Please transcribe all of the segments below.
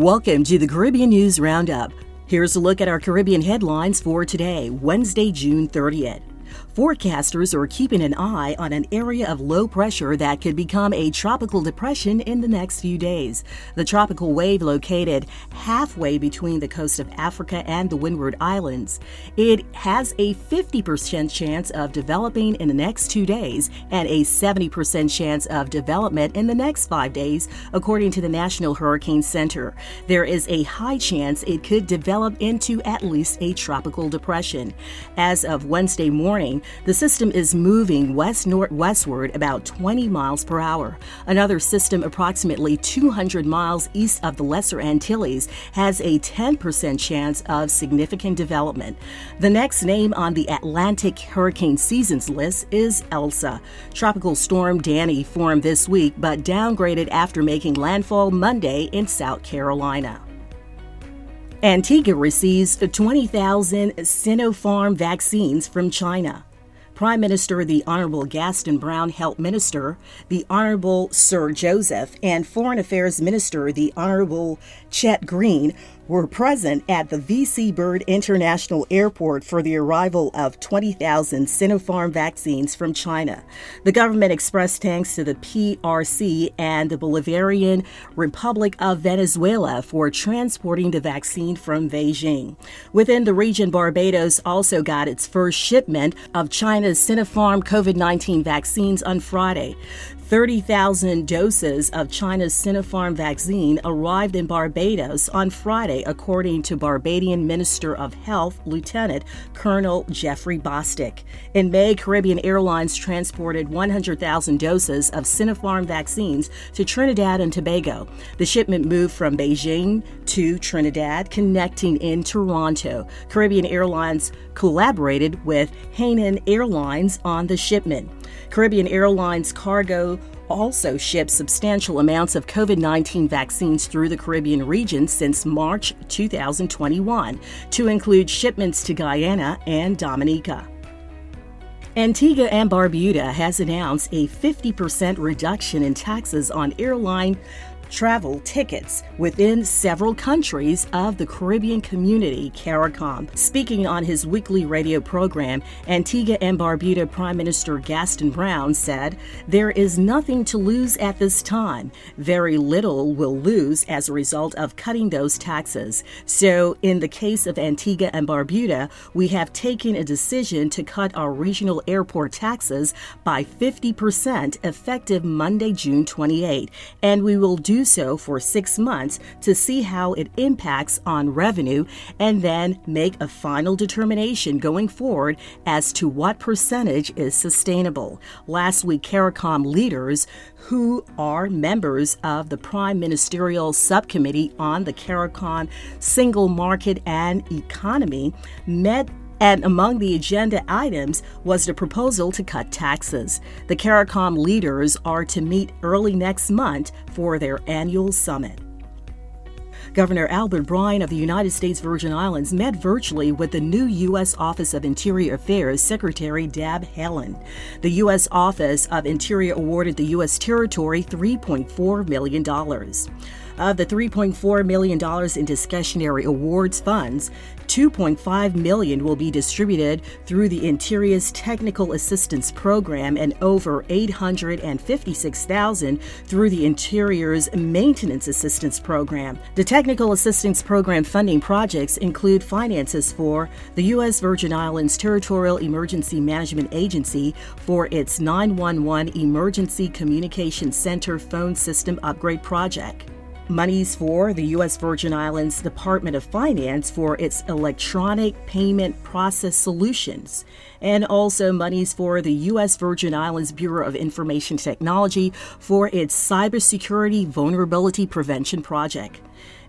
Welcome to the Caribbean News Roundup. Here's a look at our Caribbean headlines for today, Wednesday, June 30th. Forecasters are keeping an eye on an area of low pressure that could become a tropical depression in the next few days. The tropical wave located halfway between the coast of Africa and the Windward Islands. It has a 50% chance of developing in the next 2 days and a 70% chance of development in the next 5 days, according to the National Hurricane Center. There is a high chance it could develop into at least a tropical depression. As of Wednesday morning, the system is moving west-northwestward about 20 miles per hour. Another system approximately 200 miles east of the Lesser Antilles has a 10% chance of significant development. The next name on the Atlantic hurricane seasons list is Elsa. Tropical Storm Danny formed this week but downgraded after making landfall Monday in South Carolina. Antigua receives 20,000 Sinopharm vaccines from China. Prime Minister the Honorable Gaston Brown, Health Minister the Honorable Sir Joseph, and Foreign Affairs Minister the Honorable Chet Green were present at the VC Bird International Airport for the arrival of 20,000 Sinopharm vaccines from China. The government expressed thanks to the PRC and the Bolivarian Republic of Venezuela for transporting the vaccine from Beijing. Within the region, Barbados also got its first shipment of China's Sinopharm COVID-19 vaccines on Friday. 30,000 doses of China's Sinopharm vaccine arrived in Barbados on Friday, according to Barbadian Minister of Health, Lieutenant Colonel Jeffrey Bostick. In May, Caribbean Airlines transported 100,000 doses of Sinopharm vaccines to Trinidad and Tobago. The shipment moved from Beijing to Trinidad, connecting in Toronto. Caribbean Airlines collaborated with Hainan Airlines on the shipment. Caribbean Airlines cargo also shipped substantial amounts of COVID-19 vaccines through the Caribbean region since March 2021, to include shipments to Guyana and Dominica. Antigua and Barbuda has announced a 50% reduction in taxes on airline travel tickets within several countries of the Caribbean community, CARICOM. Speaking on his weekly radio program, Antigua and Barbuda Prime Minister Gaston Brown said, "There is nothing to lose at this time. Very little will lose as a result of cutting those taxes. So in the case of Antigua and Barbuda, we have taken a decision to cut our regional airport taxes by 50% effective Monday, June 28, and we will do so for 6 months to see how it impacts on revenue and then make a final determination going forward as to what percentage is sustainable." Last week, CARICOM leaders, who are members of the Prime Ministerial Subcommittee on the CARICOM Single Market and Economy, met, and among the agenda items was the proposal to cut taxes. The CARICOM leaders are to meet early next month for their annual summit. Governor Albert Bryan of the United States Virgin Islands met virtually with the new U.S. Office of Interior Affairs Secretary Deb Haaland. The U.S. Office of Interior awarded the U.S. territory $3.4 million. Of the $3.4 million in discretionary awards funds, $2.5 million will be distributed through the Interior's Technical Assistance Program and over $856,000 through the Interior's Maintenance Assistance Program. The Technical Assistance Program funding projects include finances for the U.S. Virgin Islands Territorial Emergency Management Agency for its 911 Emergency Communication Center Phone System Upgrade Project. Monies for the U.S. Virgin Islands Department of Finance for its electronic payment process solutions, and also monies for the U.S. Virgin Islands Bureau of Information Technology for its cybersecurity vulnerability prevention project.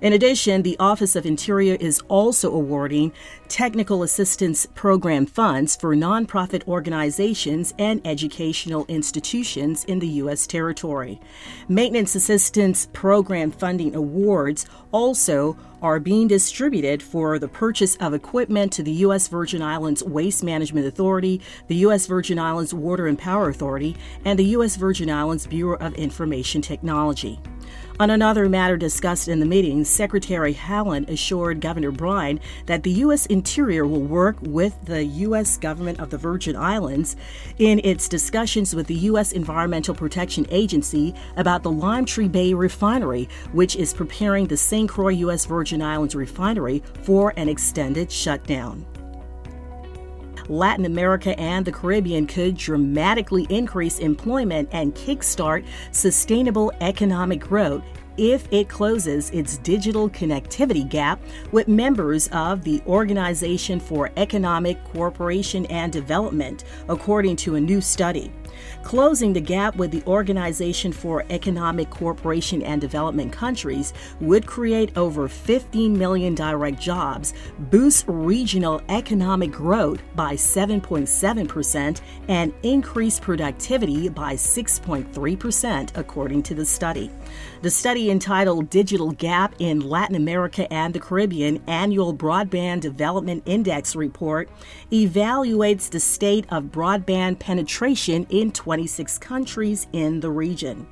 In addition, the Office of Interior is also awarding technical assistance program funds for nonprofit organizations and educational institutions in the U.S. territory. Maintenance assistance program funding awards also are being distributed for the purchase of equipment to the U.S. Virgin Islands Waste Management Authority, the U.S. Virgin Islands Water and Power Authority, and the U.S. Virgin Islands Bureau of Information Technology. On another matter discussed in the meeting, Secretary Haaland assured Governor Bryan that the U.S. Interior will work with the U.S. government of the Virgin Islands in its discussions with the U.S. Environmental Protection Agency about the Lime Tree Bay Refinery, which is preparing the St. Croix U.S. Virgin Islands refinery for an extended shutdown. Latin America and the Caribbean could dramatically increase employment and kickstart sustainable economic growth if it closes its digital connectivity gap with members of the Organization for Economic Cooperation and Development, according to a new study. Closing the gap with the Organization for Economic Cooperation and Development countries would create over 15 million direct jobs, boost regional economic growth by 7.7%, and increase productivity by 6.3%, according to the study. The study entitled Digital Gap in Latin America and the Caribbean Annual Broadband Development Index Report evaluates the state of broadband penetration in 26 countries in the region.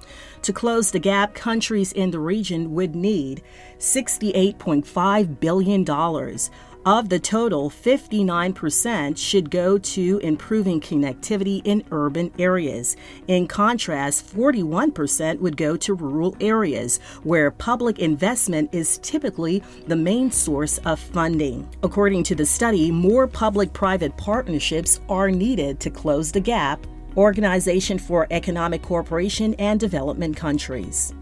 To close the gap, countries in the region would need $68.5 billion. Of the total, 59% should go to improving connectivity in urban areas. In contrast, 41% would go to rural areas, where public investment is typically the main source of funding. According to the study, more public-private partnerships are needed to close the gap. Organization for Economic Cooperation and Development countries.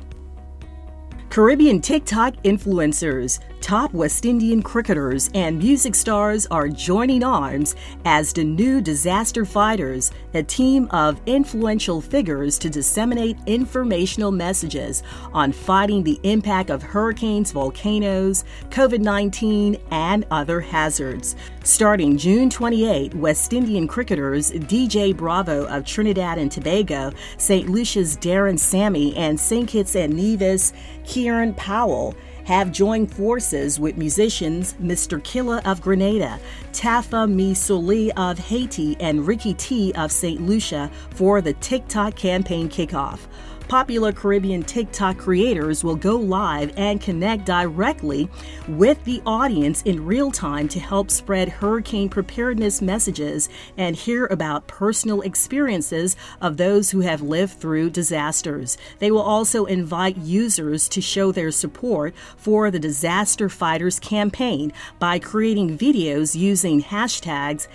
Caribbean TikTok influencers, top West Indian cricketers, and music stars are joining arms as the new Disaster Fighters, a team of influential figures to disseminate informational messages on fighting the impact of hurricanes, volcanoes, COVID-19, and other hazards. Starting June 28, West Indian cricketers DJ Bravo of Trinidad and Tobago, St. Lucia's Darren Sammy, and St. Kitts and Nevis Kieran Powell have joined forces with musicians Mr. Killa of Grenada, Taffa Misoli of Haiti, and Ricky T of St. Lucia for the TikTok campaign kickoff. Popular Caribbean TikTok creators will go live and connect directly with the audience in real time to help spread hurricane preparedness messages and hear about personal experiences of those who have lived through disasters. They will also invite users to show their support for the Disaster Fighters campaign by creating videos using hashtags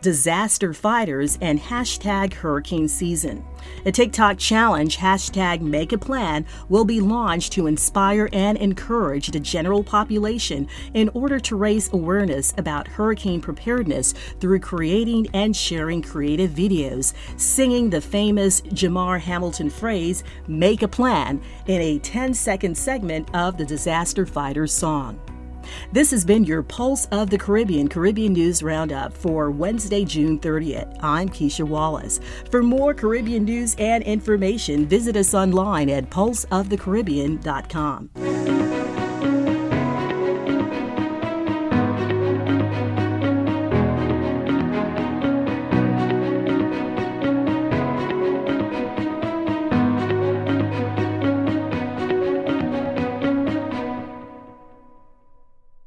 Disaster Fighters and hashtag Hurricane Season. A TikTok challenge, hashtag Make a Plan, will be launched to inspire and encourage the general population in order to raise awareness about hurricane preparedness through creating and sharing creative videos, singing the famous Jamar Hamilton phrase, Make a Plan, in a 10-second segment of the Disaster Fighters song. This has been your Pulse of the Caribbean News Roundup for Wednesday, June 30th. I'm Keisha Wallace. For more Caribbean news and information, visit us online at pulseofthecaribbean.com.